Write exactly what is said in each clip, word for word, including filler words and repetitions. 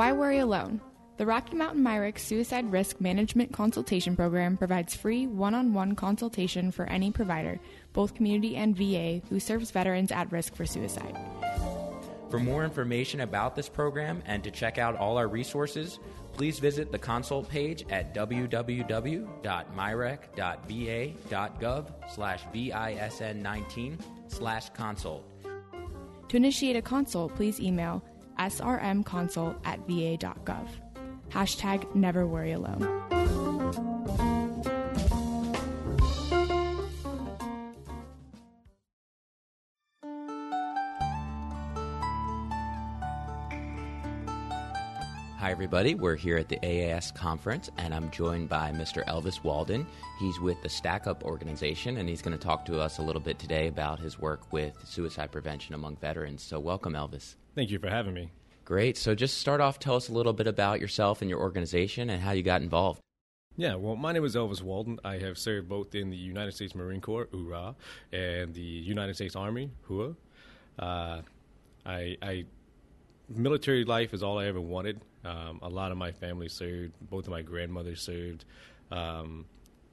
Why worry alone? The Rocky Mountain MIREC Suicide Risk Management Consultation Program provides free one-on-one consultation for any provider, both community and V A, who serves veterans at risk for suicide. For more information about this program and to check out all our resources, please visit the consult page at w w w dot mirec dot v a dot gov slash V I S N nineteen slash consult. To initiate a consult, please email s r m consult at v a dot gov. Hashtag never worry alone. Hi, everybody. We're here at the A A S Conference, and I'm joined by Mister Elvis Walden. He's with the Stack Up organization, and he's going to talk to us a little bit today about his work with suicide prevention among veterans. So welcome, Elvis. Thank you for having me. Great. So just start off, tell us a little bit about yourself and your organization and how you got involved. Yeah, well, my name is Elvis Walden. I have served both in the United States Marine Corps, hoorah, and the United States Army, hoorah. Uh, I, I, military life is all I ever wanted. Um, a lot of my family served. Both of my grandmothers served. Um,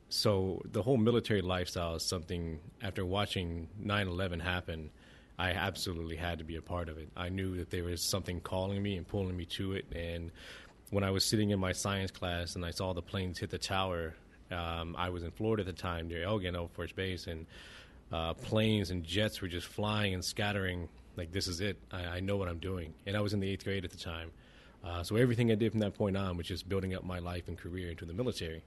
so the whole military lifestyle is something, after watching nine eleven happen, I absolutely had to be a part of it. I knew that there was something calling me and pulling me to it. And when I was sitting in my science class and I saw the planes hit the tower, um, I was in Florida at the time near Eglin Air Force Base, and uh, planes and jets were just flying and scattering. Like, this is it. I, I know what I'm doing. And I was in the eighth grade at the time. Uh, so everything I did from that point on was just building up my life and career into the military.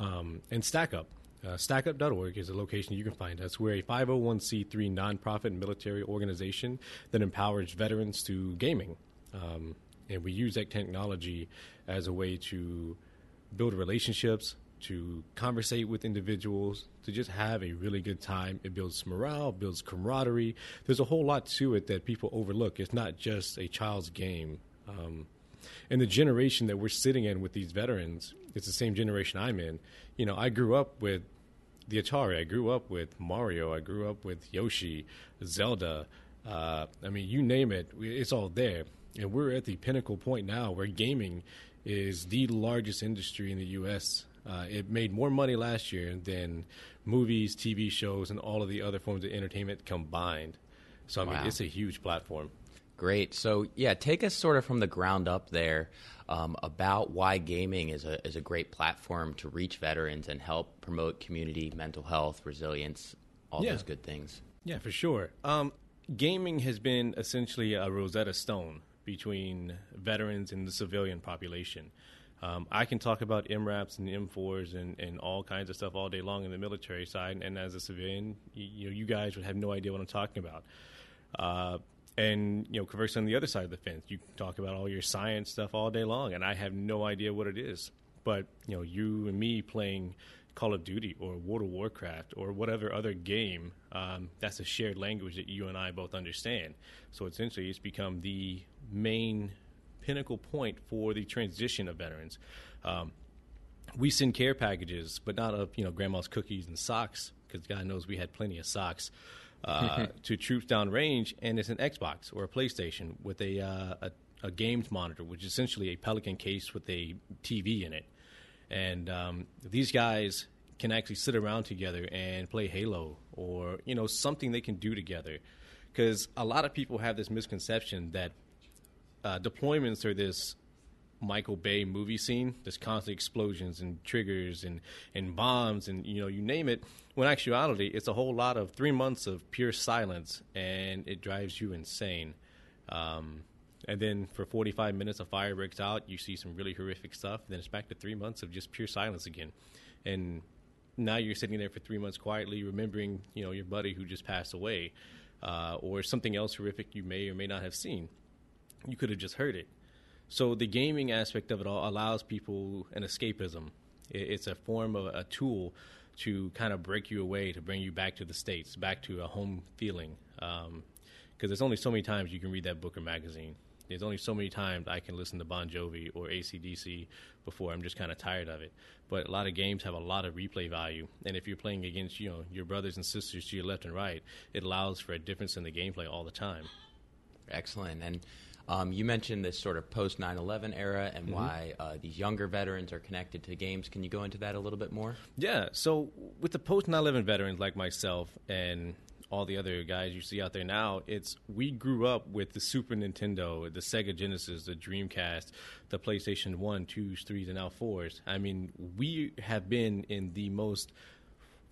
Um, and Stack Up. Uh, Stack Up dot org is a location you can find us. We're a five oh one c three nonprofit military organization that empowers veterans to gaming. Um, and we use that technology as a way to build relationships, to conversate with individuals, to just have a really good time. It builds morale, builds camaraderie. There's a whole lot to it that people overlook. It's not just a child's game. Um, And the generation that we're sitting in with these veterans, it's the same generation I'm in. You know, I grew up with the Atari. I grew up with Mario. I grew up with Yoshi, Zelda. Uh, I mean, you name it, it's all there. And we're at the pinnacle point now where gaming is the largest industry in the U S Uh, it made more money last year than movies, T V shows, and all of the other forms of entertainment combined. So, I mean, wow. It's a huge platform. Great. So, yeah, take us sort of from the ground up there um, about why gaming is a is a great platform to reach veterans and help promote community, mental health, resilience, all yeah. those good things. Yeah, for sure. Um, gaming has been essentially a Rosetta Stone between veterans and the civilian population. Um, I can talk about M RAPs and M fours and, and all kinds of stuff all day long in the military side, and, and as a civilian, you, you know, you guys would have no idea what I'm talking about. Uh And, you know, conversely, on the other side of the fence, you can talk about all your science stuff all day long, and I have no idea what it is. But, you know, you and me playing Call of Duty or World of Warcraft or whatever other game, um, that's a shared language that you and I both understand. So essentially, it's become the main pinnacle point for the transition of veterans. Um, we send care packages, but not of, you know, grandma's cookies and socks, because God knows we had plenty of socks. Uh, to troops downrange, and it's an Xbox or a PlayStation with a, uh, a a games monitor, which is essentially a Pelican case with a T V in it. And um, these guys can actually sit around together and play Halo or, you know, something they can do together. Because a lot of people have this misconception that uh, deployments are this Michael Bay movie scene, there's constant explosions and triggers and, and bombs and, you know, you name it. When in actuality, it's a whole lot of three months of pure silence, and it drives you insane. Um, and then for forty-five minutes, a fire breaks out, you see some really horrific stuff, and then it's back to three months of just pure silence again. And now you're sitting there for three months quietly remembering, you know, your buddy who just passed away uh, or something else horrific you may or may not have seen. You could have just heard it. So the gaming aspect of it all allows people an escapism. It's a form of a tool to kind of break you away, to bring you back to the States, back to a home feeling. Um, because there's only so many times you can read that book or magazine. There's only so many times I can listen to Bon Jovi or A C D C before I'm just kind of tired of it. But a lot of games have a lot of replay value. And if you're playing against, you know, your brothers and sisters to your left and right, it allows for a difference in the gameplay all the time. Excellent. And Um, you mentioned this sort of post nine eleven era and mm-hmm. why uh, these younger veterans are connected to games. Can you go into that a little bit more? Yeah. So with the post nine eleven veterans like myself and all the other guys you see out there now, it's we grew up with the Super Nintendo, the Sega Genesis, the Dreamcast, the PlayStation one, twos, threes, and now fours. I mean, we have been in the most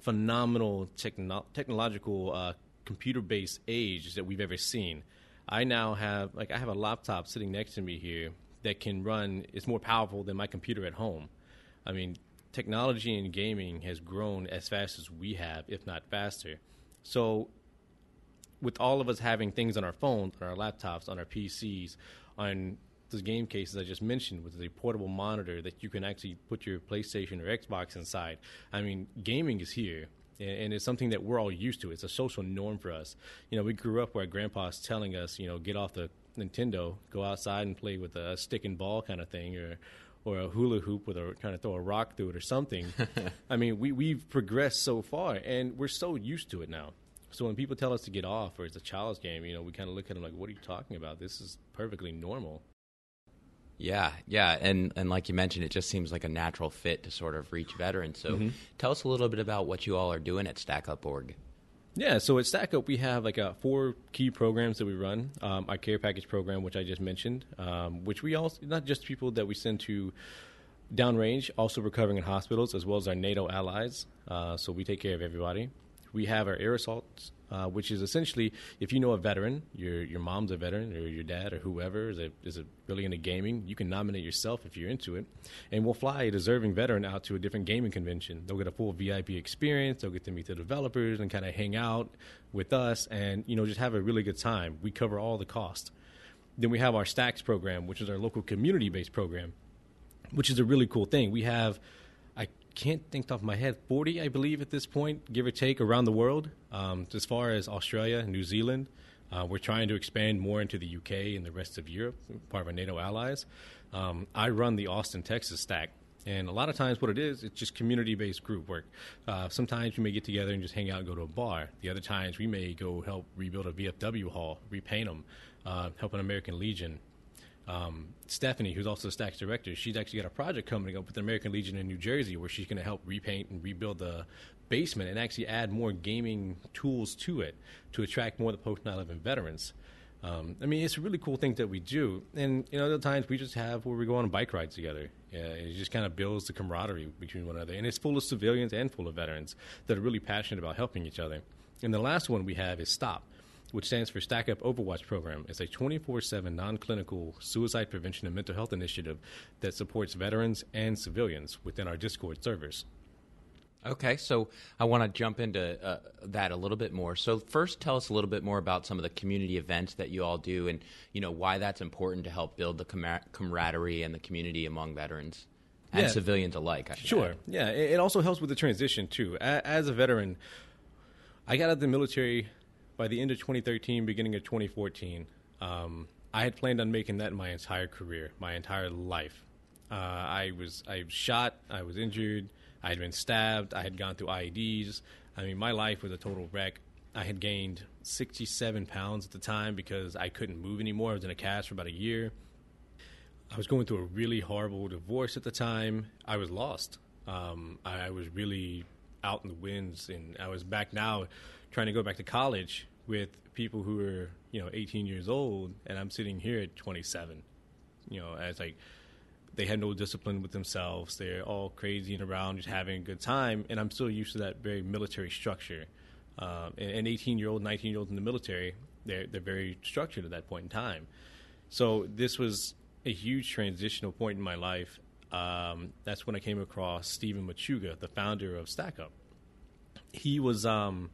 phenomenal techno- technological uh, computer-based age that we've ever seen. I now have, like, I have a laptop sitting next to me here that can run, it's more powerful than my computer at home. I mean, technology and gaming has grown as fast as we have, if not faster. So with all of us having things on our phones, on our laptops, on our P Cs, on those game cases I just mentioned with the portable monitor that you can actually put your PlayStation or Xbox inside, I mean, gaming is here. And it's something that we're all used to. It's a social norm for us. You know, we grew up where grandpa's telling us, you know, get off the Nintendo, go outside and play with a stick and ball kind of thing, or or a hula hoop with a, trying to throw a rock through it or something. I mean, we, we've progressed so far, and we're so used to it now. So when people tell us to get off or it's a child's game, you know, we kind of look at them like, what are you talking about? This is perfectly normal. Yeah, yeah, and, and like you mentioned, it just seems like a natural fit to sort of reach veterans. So mm-hmm. tell us a little bit about what you all are doing at Stack Up dot org. Yeah, so at Stack Up, we have like uh, four key programs that we run. Um, our care package program, which I just mentioned, um, which we also, not just people that we send to downrange, also recovering in hospitals, as well as our NATO allies. Uh, so we take care of everybody. We have our air assaults, uh, which is essentially if you know a veteran, your your mom's a veteran or your dad or whoever is, a, is a really into gaming, you can nominate yourself if you're into it. And we'll fly a deserving veteran out to a different gaming convention. They'll get a full V I P experience. They'll get to meet the developers and kind of hang out with us and, you know, just have a really good time. We cover all the cost. Then we have our Stacks program, which is our local community-based program, which is a really cool thing. We have can't think off my head, forty, I believe, at this point, give or take, around the world. Um, as far as Australia and New Zealand, uh, we're trying to expand more into the U K and the rest of Europe, part of our NATO allies. Um, I run the Austin, Texas stack, and a lot of times what it is, it's just community-based group work. Uh, sometimes we may get together and just hang out and go to a bar. The other times we may go help rebuild a V F W hall, repaint them, uh, help an American Legion. Um, Stephanie, who's also Stack's director, she's actually got a project coming up with the American Legion in New Jersey where she's going to help repaint and rebuild the basement and actually add more gaming tools to it to attract more of the post nine eleven veterans. Um, I mean, it's a really cool thing that we do. And, you know, other times we just have where we go on bike rides together. Yeah, it just kind of builds the camaraderie between one another. And it's full of civilians and full of veterans that are really passionate about helping each other. And the last one we have is STOP, which stands for Stack Up Overwatch Program. It's a twenty-four seven non-clinical suicide prevention and mental health initiative that supports veterans and civilians within our Discord servers. Okay, so I want to jump into uh, that a little bit more. So first, tell us a little bit more about some of the community events that you all do and, you know, why that's important to help build the camar- camaraderie and the community among veterans and yeah. civilians alike. I sure, add. yeah. It also helps with the transition, too. As a veteran, I got out of the military by the end of twenty thirteen, beginning of twenty fourteen, um, I had planned on making that my entire career, my entire life. Uh, I was I was shot, I was injured, I had been stabbed, I had gone through I E Ds. I mean, my life was a total wreck. I had gained sixty-seven pounds at the time because I couldn't move anymore. I was in a cast for about a year. I was going through a really horrible divorce at the time. I was lost. Um, I, I was really out in the winds, and I was back now trying to go back to college with people who are, you know, eighteen years old, and I'm sitting here at twenty-seven. You know, as like they have no discipline with themselves. They're all crazy and around, just having a good time, and I'm still used to that very military structure. Um, and eighteen-year-old, nineteen-year-olds in the military, they're they're very structured at that point in time. So this was a huge transitional point in my life. Um, that's when I came across Stephen Machuga, the founder of Stack Up. He was um,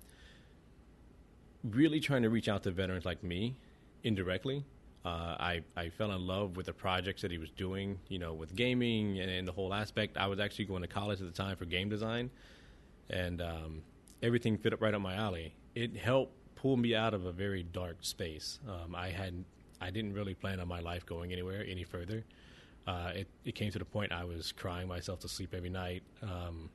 really trying to reach out to veterans like me indirectly. Uh, I, I fell in love with the projects that he was doing, you know, with gaming and, and the whole aspect. I was actually going to college at the time for game design, and um, everything fit up right up my alley. It helped pull me out of a very dark space. Um, I had I didn't really plan on my life going anywhere any further. Uh, it, it came to the point I was crying myself to sleep every night. Um,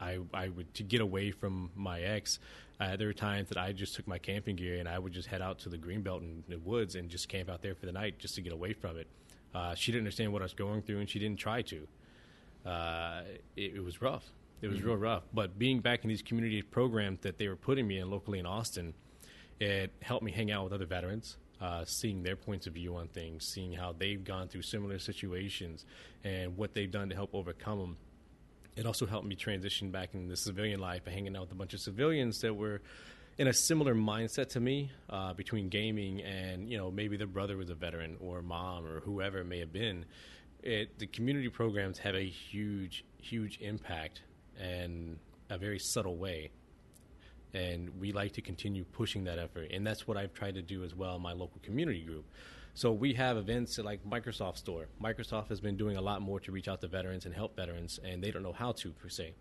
I, I would, to get away from my ex, uh, there were times that I just took my camping gear and I would just head out to the Greenbelt and the woods and just camp out there for the night just to get away from it. Uh, she didn't understand what I was going through, and she didn't try to. Uh, it, it was rough. It was mm-hmm. real rough. But being back in these community programs that they were putting me in locally in Austin, it helped me hang out with other veterans, uh, seeing their points of view on things, seeing how they've gone through similar situations and what they've done to help overcome them. It also helped me transition back into the civilian life by hanging out with a bunch of civilians that were in a similar mindset to me, uh, between gaming and, you know, maybe their brother was a veteran or mom or whoever it may have been. It, the community programs have a huge, huge impact and a very subtle way. And we like to continue pushing that effort. And that's what I've tried to do as well in my local community group. So we have events at, like, Microsoft Store. Microsoft has been doing a lot more to reach out to veterans and help veterans, and they don't know how to, per se.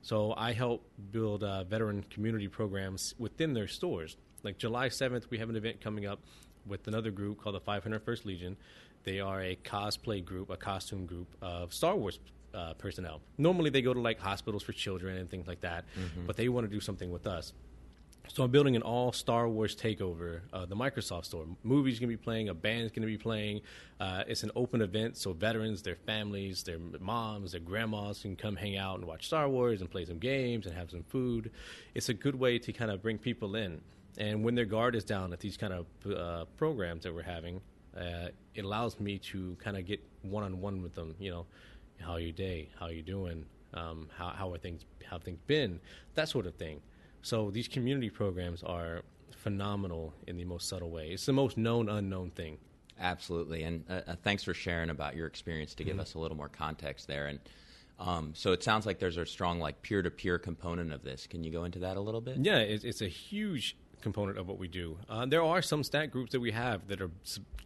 So I help build uh, veteran community programs within their stores. Like July seventh, we have an event coming up with another group called the five hundred first Legion. They are a cosplay group, a costume group of Star Wars uh, personnel. Normally they go to, like, hospitals for children and things like that, mm-hmm. but they want to do something with us. So I'm building an all-Star Wars takeover, uh, the Microsoft Store. Movies going to be playing. A band's going to be playing. Uh, it's an open event, so veterans, their families, their moms, their grandmas can come hang out and watch Star Wars and play some games and have some food. It's a good way to kind of bring people in. And when their guard is down at these kind of uh, programs that we're having, uh, it allows me to kind of get one-on-one with them. You know, how are your day? How are you doing? Um, how, how are things? How have things been? That sort of thing. So these community programs are phenomenal in the most subtle way. It's the most known, unknown thing. Absolutely. And uh, thanks for sharing about your experience to give mm-hmm. us a little more context there. And um, so it sounds like there's a strong, like, peer-to-peer component of this. Can you go into that a little bit? Yeah, it's, it's a huge component of what we do. Uh, there are some stack groups that we have that are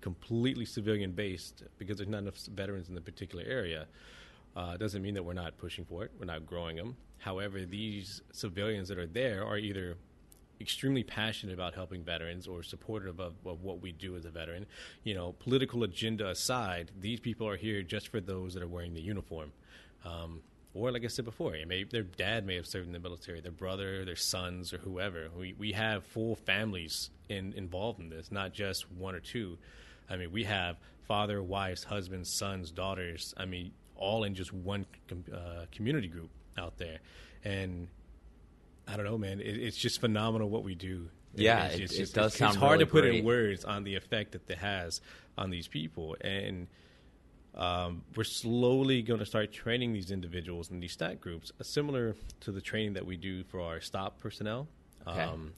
completely civilian-based because there's not enough veterans in the particular area. Uh, doesn't mean that we're not pushing for it. We're not growing them. However, these civilians that are there are either extremely passionate about helping veterans or supportive of, of what we do as a veteran. You know, political agenda aside, these people are here just for those that are wearing the uniform. Um, or, like I said before, it may, their dad may have served in the military, their brother, their sons, or whoever. We we have full families in, involved in this, not just one or two. I mean, we have father, wives, husbands, sons, daughters. I mean, all in just one com- uh, community group out there. And I don't know, man, it, it's just phenomenal what we do. Yeah, it's, it, it's, it does it's, sound It's hard really to put great. in words on the effect that it has on these people. And um, we're slowly going to start training these individuals in these stack groups, uh, similar to the training that we do for our STOP personnel, okay. um,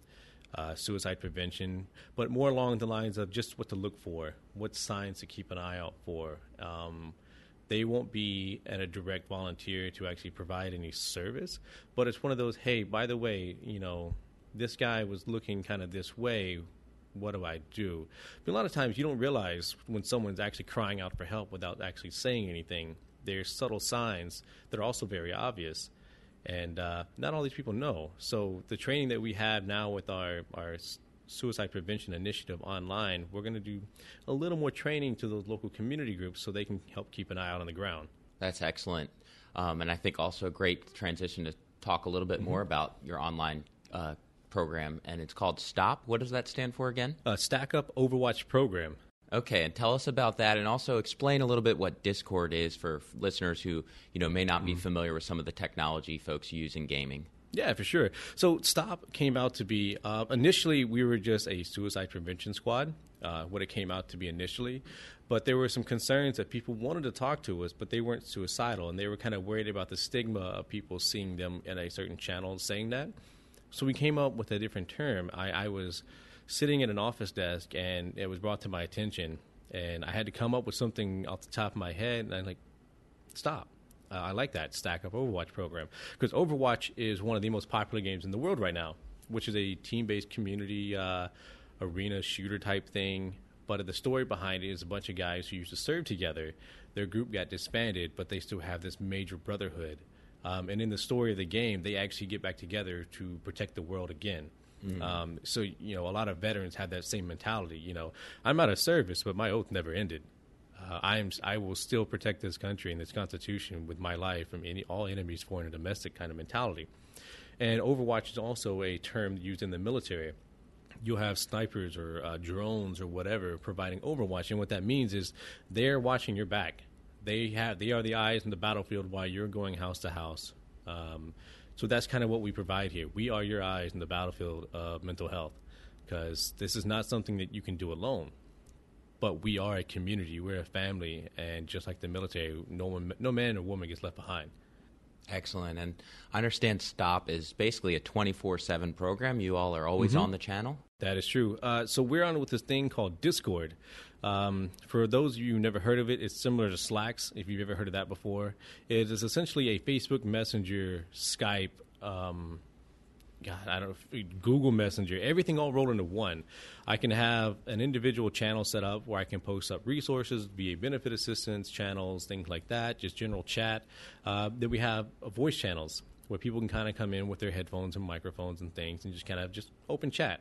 uh, suicide prevention, but more along the lines of just what to look for, what signs to keep an eye out for. Um They won't be at a direct volunteer to actually provide any service, but it's one of those, hey, by the way, you know, this guy was looking kind of this way. What do I do? But a lot of times you don't realize when someone's actually crying out for help without actually saying anything. There's subtle signs that are also very obvious, and uh, not all these people know. So the training that we have now with our, our Suicide Prevention Initiative online, we're going to do a little more training to those local community groups so they can help keep an eye out on the ground. That's excellent. Um, and I think also a great transition to talk a little bit mm-hmm. more about your online uh, program, and it's called STOP. What does that stand for again? Uh, Stack Up Overwatch Program. Okay, and tell us about that, and also explain a little bit what Discord is for f- listeners who, you know, may not mm-hmm. be familiar with some of the technology folks use in gaming. Yeah, for sure. So STOP came out to be, uh, initially we were just a suicide prevention squad, uh, what it came out to be initially. But there were some concerns that people wanted to talk to us, but they weren't suicidal. And they were kind of worried about the stigma of people seeing them in a certain channel saying that. So we came up with a different term. I, I was sitting at an office desk and it was brought to my attention. And I had to come up with something off the top of my head. And I'm like, STOP. Uh, I like that, Stack Up Overwatch program, because Overwatch is one of the most popular games in the world right now, which is a team-based community uh, arena shooter type thing. But the story behind it is a bunch of guys who used to serve together. Their group got disbanded, but they still have this major brotherhood. Um, and in the story of the game, they actually get back together to protect the world again. Mm-hmm. Um, so, you know, a lot of veterans have that same mentality. You know, I'm out of service, but my oath never ended. Uh, I am. I will still protect this country and this Constitution with my life from any all enemies, foreign and domestic, kind of mentality. And Overwatch is also a term used in the military. You'll have snipers or uh, drones or whatever providing Overwatch, and what that means is they're watching your back. They have. They are the eyes in the battlefield while you're going house to house. Um, so that's kind of what we provide here. We are your eyes in the battlefield of mental health, because this is not something that you can do alone. But we are a community. We're a family, and just like the military, no one, no man or woman gets left behind. Excellent. And I understand STOP is basically a twenty-four seven program. You all are always mm-hmm. on the channel. That is true. Uh, so we're on with this thing called Discord. Um, for those of you who never heard of it, it's similar to Slacks, if you've ever heard of that before. It is essentially a Facebook Messenger, Skype, um, God, I don't know, Google Messenger, everything all rolled into one. I can have an individual channel set up where I can post up resources, V A benefit assistance channels, things like that, just general chat. Uh, then we have voice channels where people can kind of come in with their headphones and microphones and things and just kind of just open chat.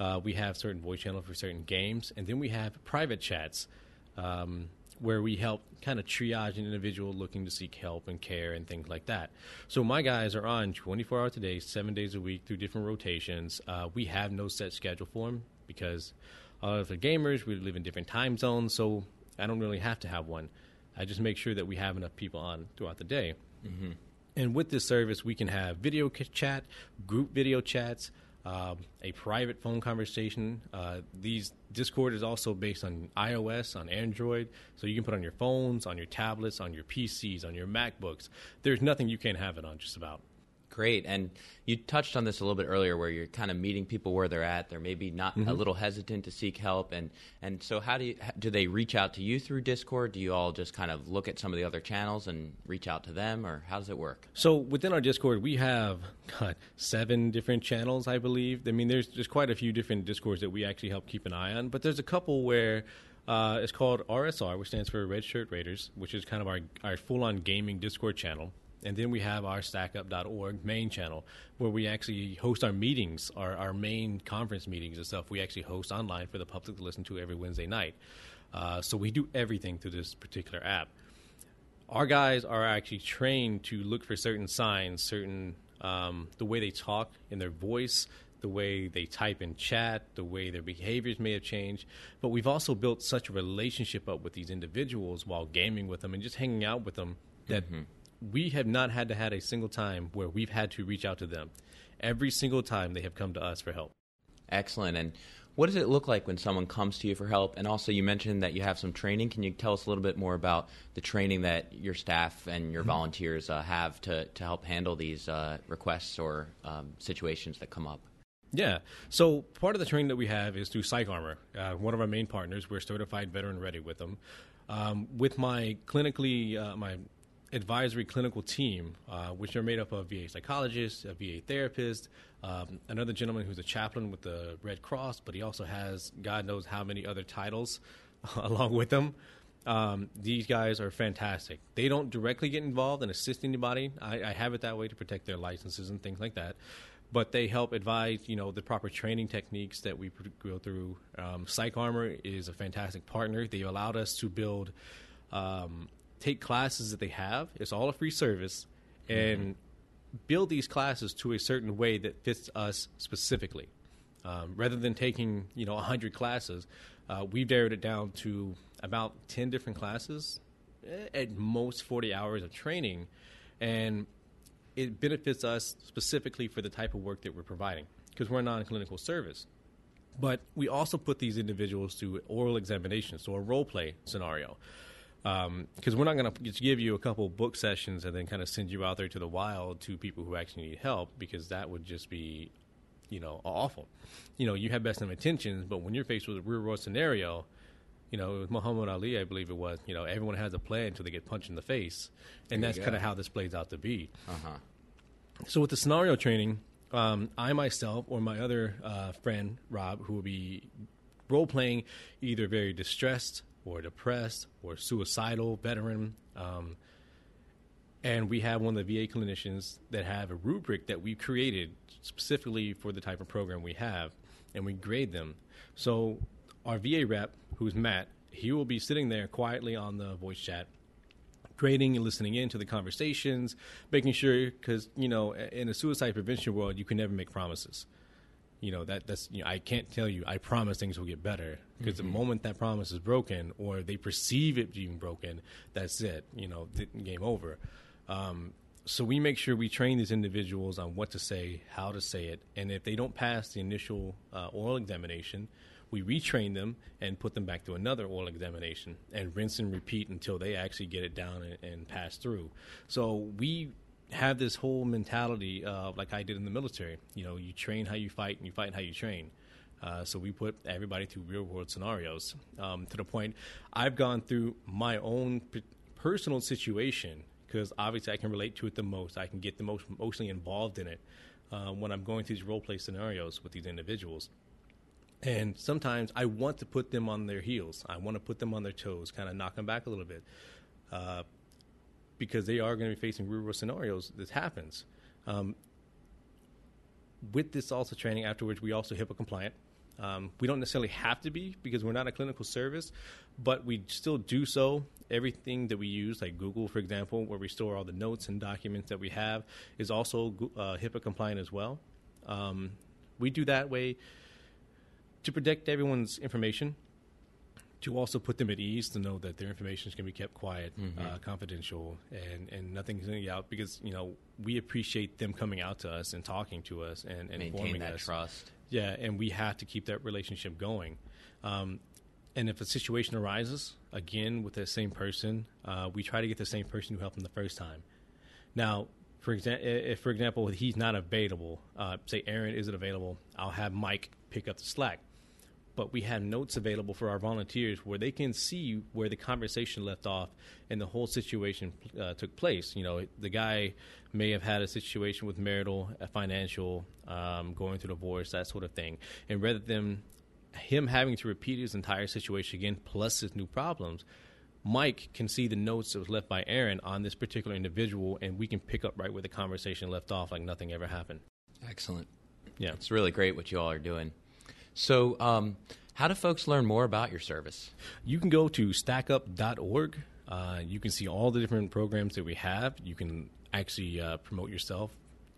Uh, we have certain voice channels for certain games. And then we have private chats um, where we help kind of triage an individual looking to seek help and care and things like that. So my guys are on twenty-four hours a day, seven days a week through different rotations. Uh, we have no set schedule for them because a lot of the gamers, we live in different time zones, so I don't really have to have one. I just make sure that we have enough people on throughout the day. Mm-hmm. And with this service, we can have video chat, group video chats, Uh, a private phone conversation. Uh, these Discord is also based on iOS, on Android, so you can put on your phones, on your tablets, on your P Cs, on your MacBooks. There's nothing you can't have it on, just about. Great. And you touched on this a little bit earlier where you're kind of meeting people where they're at. They're maybe not mm-hmm. a little hesitant to seek help. And, and so how do you, do they reach out to you through Discord? Do you all just kind of look at some of the other channels and reach out to them, or how does it work? So within our Discord, we have, God, seven different channels, I believe. I mean, there's there's quite a few different Discords that we actually help keep an eye on. But there's a couple where uh, it's called R S R, which stands for Red Shirt Raiders, which is kind of our, our full-on gaming Discord channel. And then we have our Stack Up dot org main channel where we actually host our meetings, our, our main conference meetings and stuff. We actually host online for the public to listen to every Wednesday night. Uh, so we do everything through this particular app. Our guys are actually trained to look for certain signs, certain um, the way they talk in their voice, the way they type in chat, the way their behaviors may have changed. But we've also built such a relationship up with these individuals while gaming with them and just hanging out with them that mm-hmm. – we have not had to had a single time where we've had to reach out to them. Every single time they have come to us for help. Excellent. And what does it look like when someone comes to you for help? And also you mentioned that you have some training. Can you tell us a little bit more about the training that your staff and your mm-hmm. volunteers uh, have to, to help handle these uh, requests or um, situations that come up? Yeah. So part of the training that we have is through PsychArmor, uh, one of our main partners. We're certified veteran ready with them. Um, with my clinically, uh, my advisory clinical team, uh, which are made up of V A psychologists, a V A therapist, um, another gentleman who's a chaplain with the Red Cross, but he also has God knows how many other titles along with him. Um, these guys are fantastic. They don't directly get involved and assist anybody. I, I have it that way to protect their licenses and things like that. But they help advise, you know, the proper training techniques that we go through. Um, PsychArmor is a fantastic partner. They allowed us to build um, – take classes that they have. It's all a free service, and mm-hmm. build these classes to a certain way that fits us specifically. Um, rather than taking, you know, one hundred classes, uh, we've narrowed it down to about ten different classes, at most forty hours of training, and it benefits us specifically for the type of work that we're providing because we're a non-clinical service. But we also put these individuals through oral examinations, so a role-play scenario. Because um, we're not going to just give you a couple book sessions and then kind of send you out there to the wild to people who actually need help, because that would just be, you know, awful. You know, you have best of intentions, but when you're faced with a real-world scenario, you know, it was Muhammad Ali, I believe it was, you know, everyone has a plan until they get punched in the face. And there that's kind of how this plays out to be. Uh-huh. So with the scenario training, um, I myself or my other uh, friend, Rob, who will be role-playing either very distressed or depressed, or suicidal veteran. Um, and we have one of the V A clinicians that have a rubric that we created specifically for the type of program we have, and we grade them. So our V A rep, who's Matt, he will be sitting there quietly on the voice chat, grading and listening in to the conversations, making sure, because, you know, in a suicide prevention world, you can never make promises. You know, that that's, you know, I can't tell you, I promise things will get better, because mm-hmm. the moment that promise is broken, or they perceive it being broken, that's it, you know, game over. Um, so we make sure we train these individuals on what to say, how to say it. And if they don't pass the initial uh, oral examination, we retrain them and put them back to another oral examination and rinse and repeat until they actually get it down and, and pass through. So we have this whole mentality of, like I did in the military, you know, you train how you fight and you fight how you train. Uh, so we put everybody through real world scenarios um, to the point I've gone through my own p- personal situation, because obviously I can relate to it the most. I can get the most emotionally involved in it uh, when I'm going through these role play scenarios with these individuals. And sometimes I want to put them on their heels. I want to put them on their toes, kind of knock them back a little bit, uh, because they are going to be facing real-world scenarios. This happens. Um, with this also training afterwards, we also HIPAA compliant. Um, we don't necessarily have to be, because we're not a clinical service, but we still do so. Everything that we use, like Google, for example, where we store all the notes and documents that we have, is also uh, HIPAA compliant as well. Um, we do that way to protect everyone's information, to also put them at ease to know that their information is going to be kept quiet, mm-hmm. uh, confidential, and, and nothing's going to get out, because, you know, we appreciate them coming out to us and talking to us and, and informing that us. Trust. Yeah, and we have to keep that relationship going. Um, and if a situation arises, again, with that same person, uh, we try to get the same person who helped them the first time. Now, for example, if, for example, he's not available, uh, say Aaron isn't available, I'll have Mike pick up the slack. But we have notes available for our volunteers where they can see where the conversation left off and the whole situation uh, took place. You know, the guy may have had a situation with marital, financial, um, going through divorce, that sort of thing. And rather than him having to repeat his entire situation again, plus his new problems, Mike can see the notes that was left by Aaron on this particular individual, and we can pick up right where the conversation left off like nothing ever happened. Excellent. Yeah. It's really great what you all are doing. So um, how do folks learn more about your service? You can go to stack up dot org. Uh, you can see all the different programs that we have. You can actually uh, promote yourself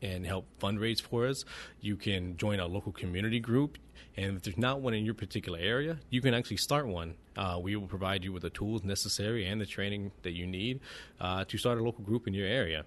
and help fundraise for us. You can join a local community group. And if there's not one in your particular area, you can actually start one. Uh, we will provide you with the tools necessary and the training that you need uh, to start a local group in your area.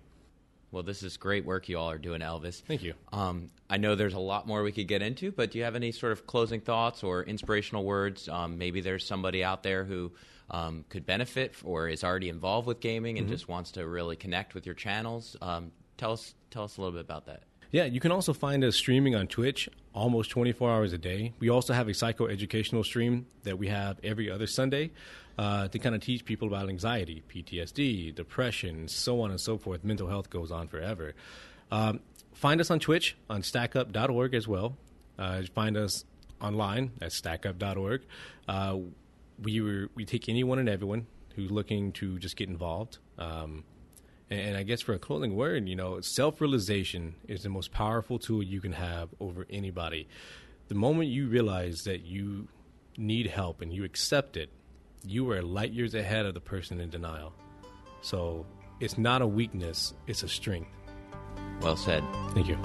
Well, this is great work you all are doing, Elvis. Thank you. Um, I know there's a lot more we could get into, but do you have any sort of closing thoughts or inspirational words? Um, maybe there's somebody out there who um, could benefit or is already involved with gaming and mm-hmm. just wants to really connect with your channels. Um, tell us, tell us a little bit about that. Yeah, you can also find us streaming on Twitch almost twenty-four hours a day. We also have a psychoeducational stream that we have every other Sunday uh, to kind of teach people about anxiety, P T S D, depression, so on and so forth. Mental health goes on forever. Um, find us on Twitch, on stack up dot org as well. Uh, find us online at stack up dot org. Uh, we, were, we take anyone and everyone who's looking to just get involved. Um And I guess for a closing word, you know, self-realization is the most powerful tool you can have over anybody. The moment you realize that you need help and you accept it, you are light years ahead of the person in denial. So it's not a weakness, it's a strength. Well said. Thank you.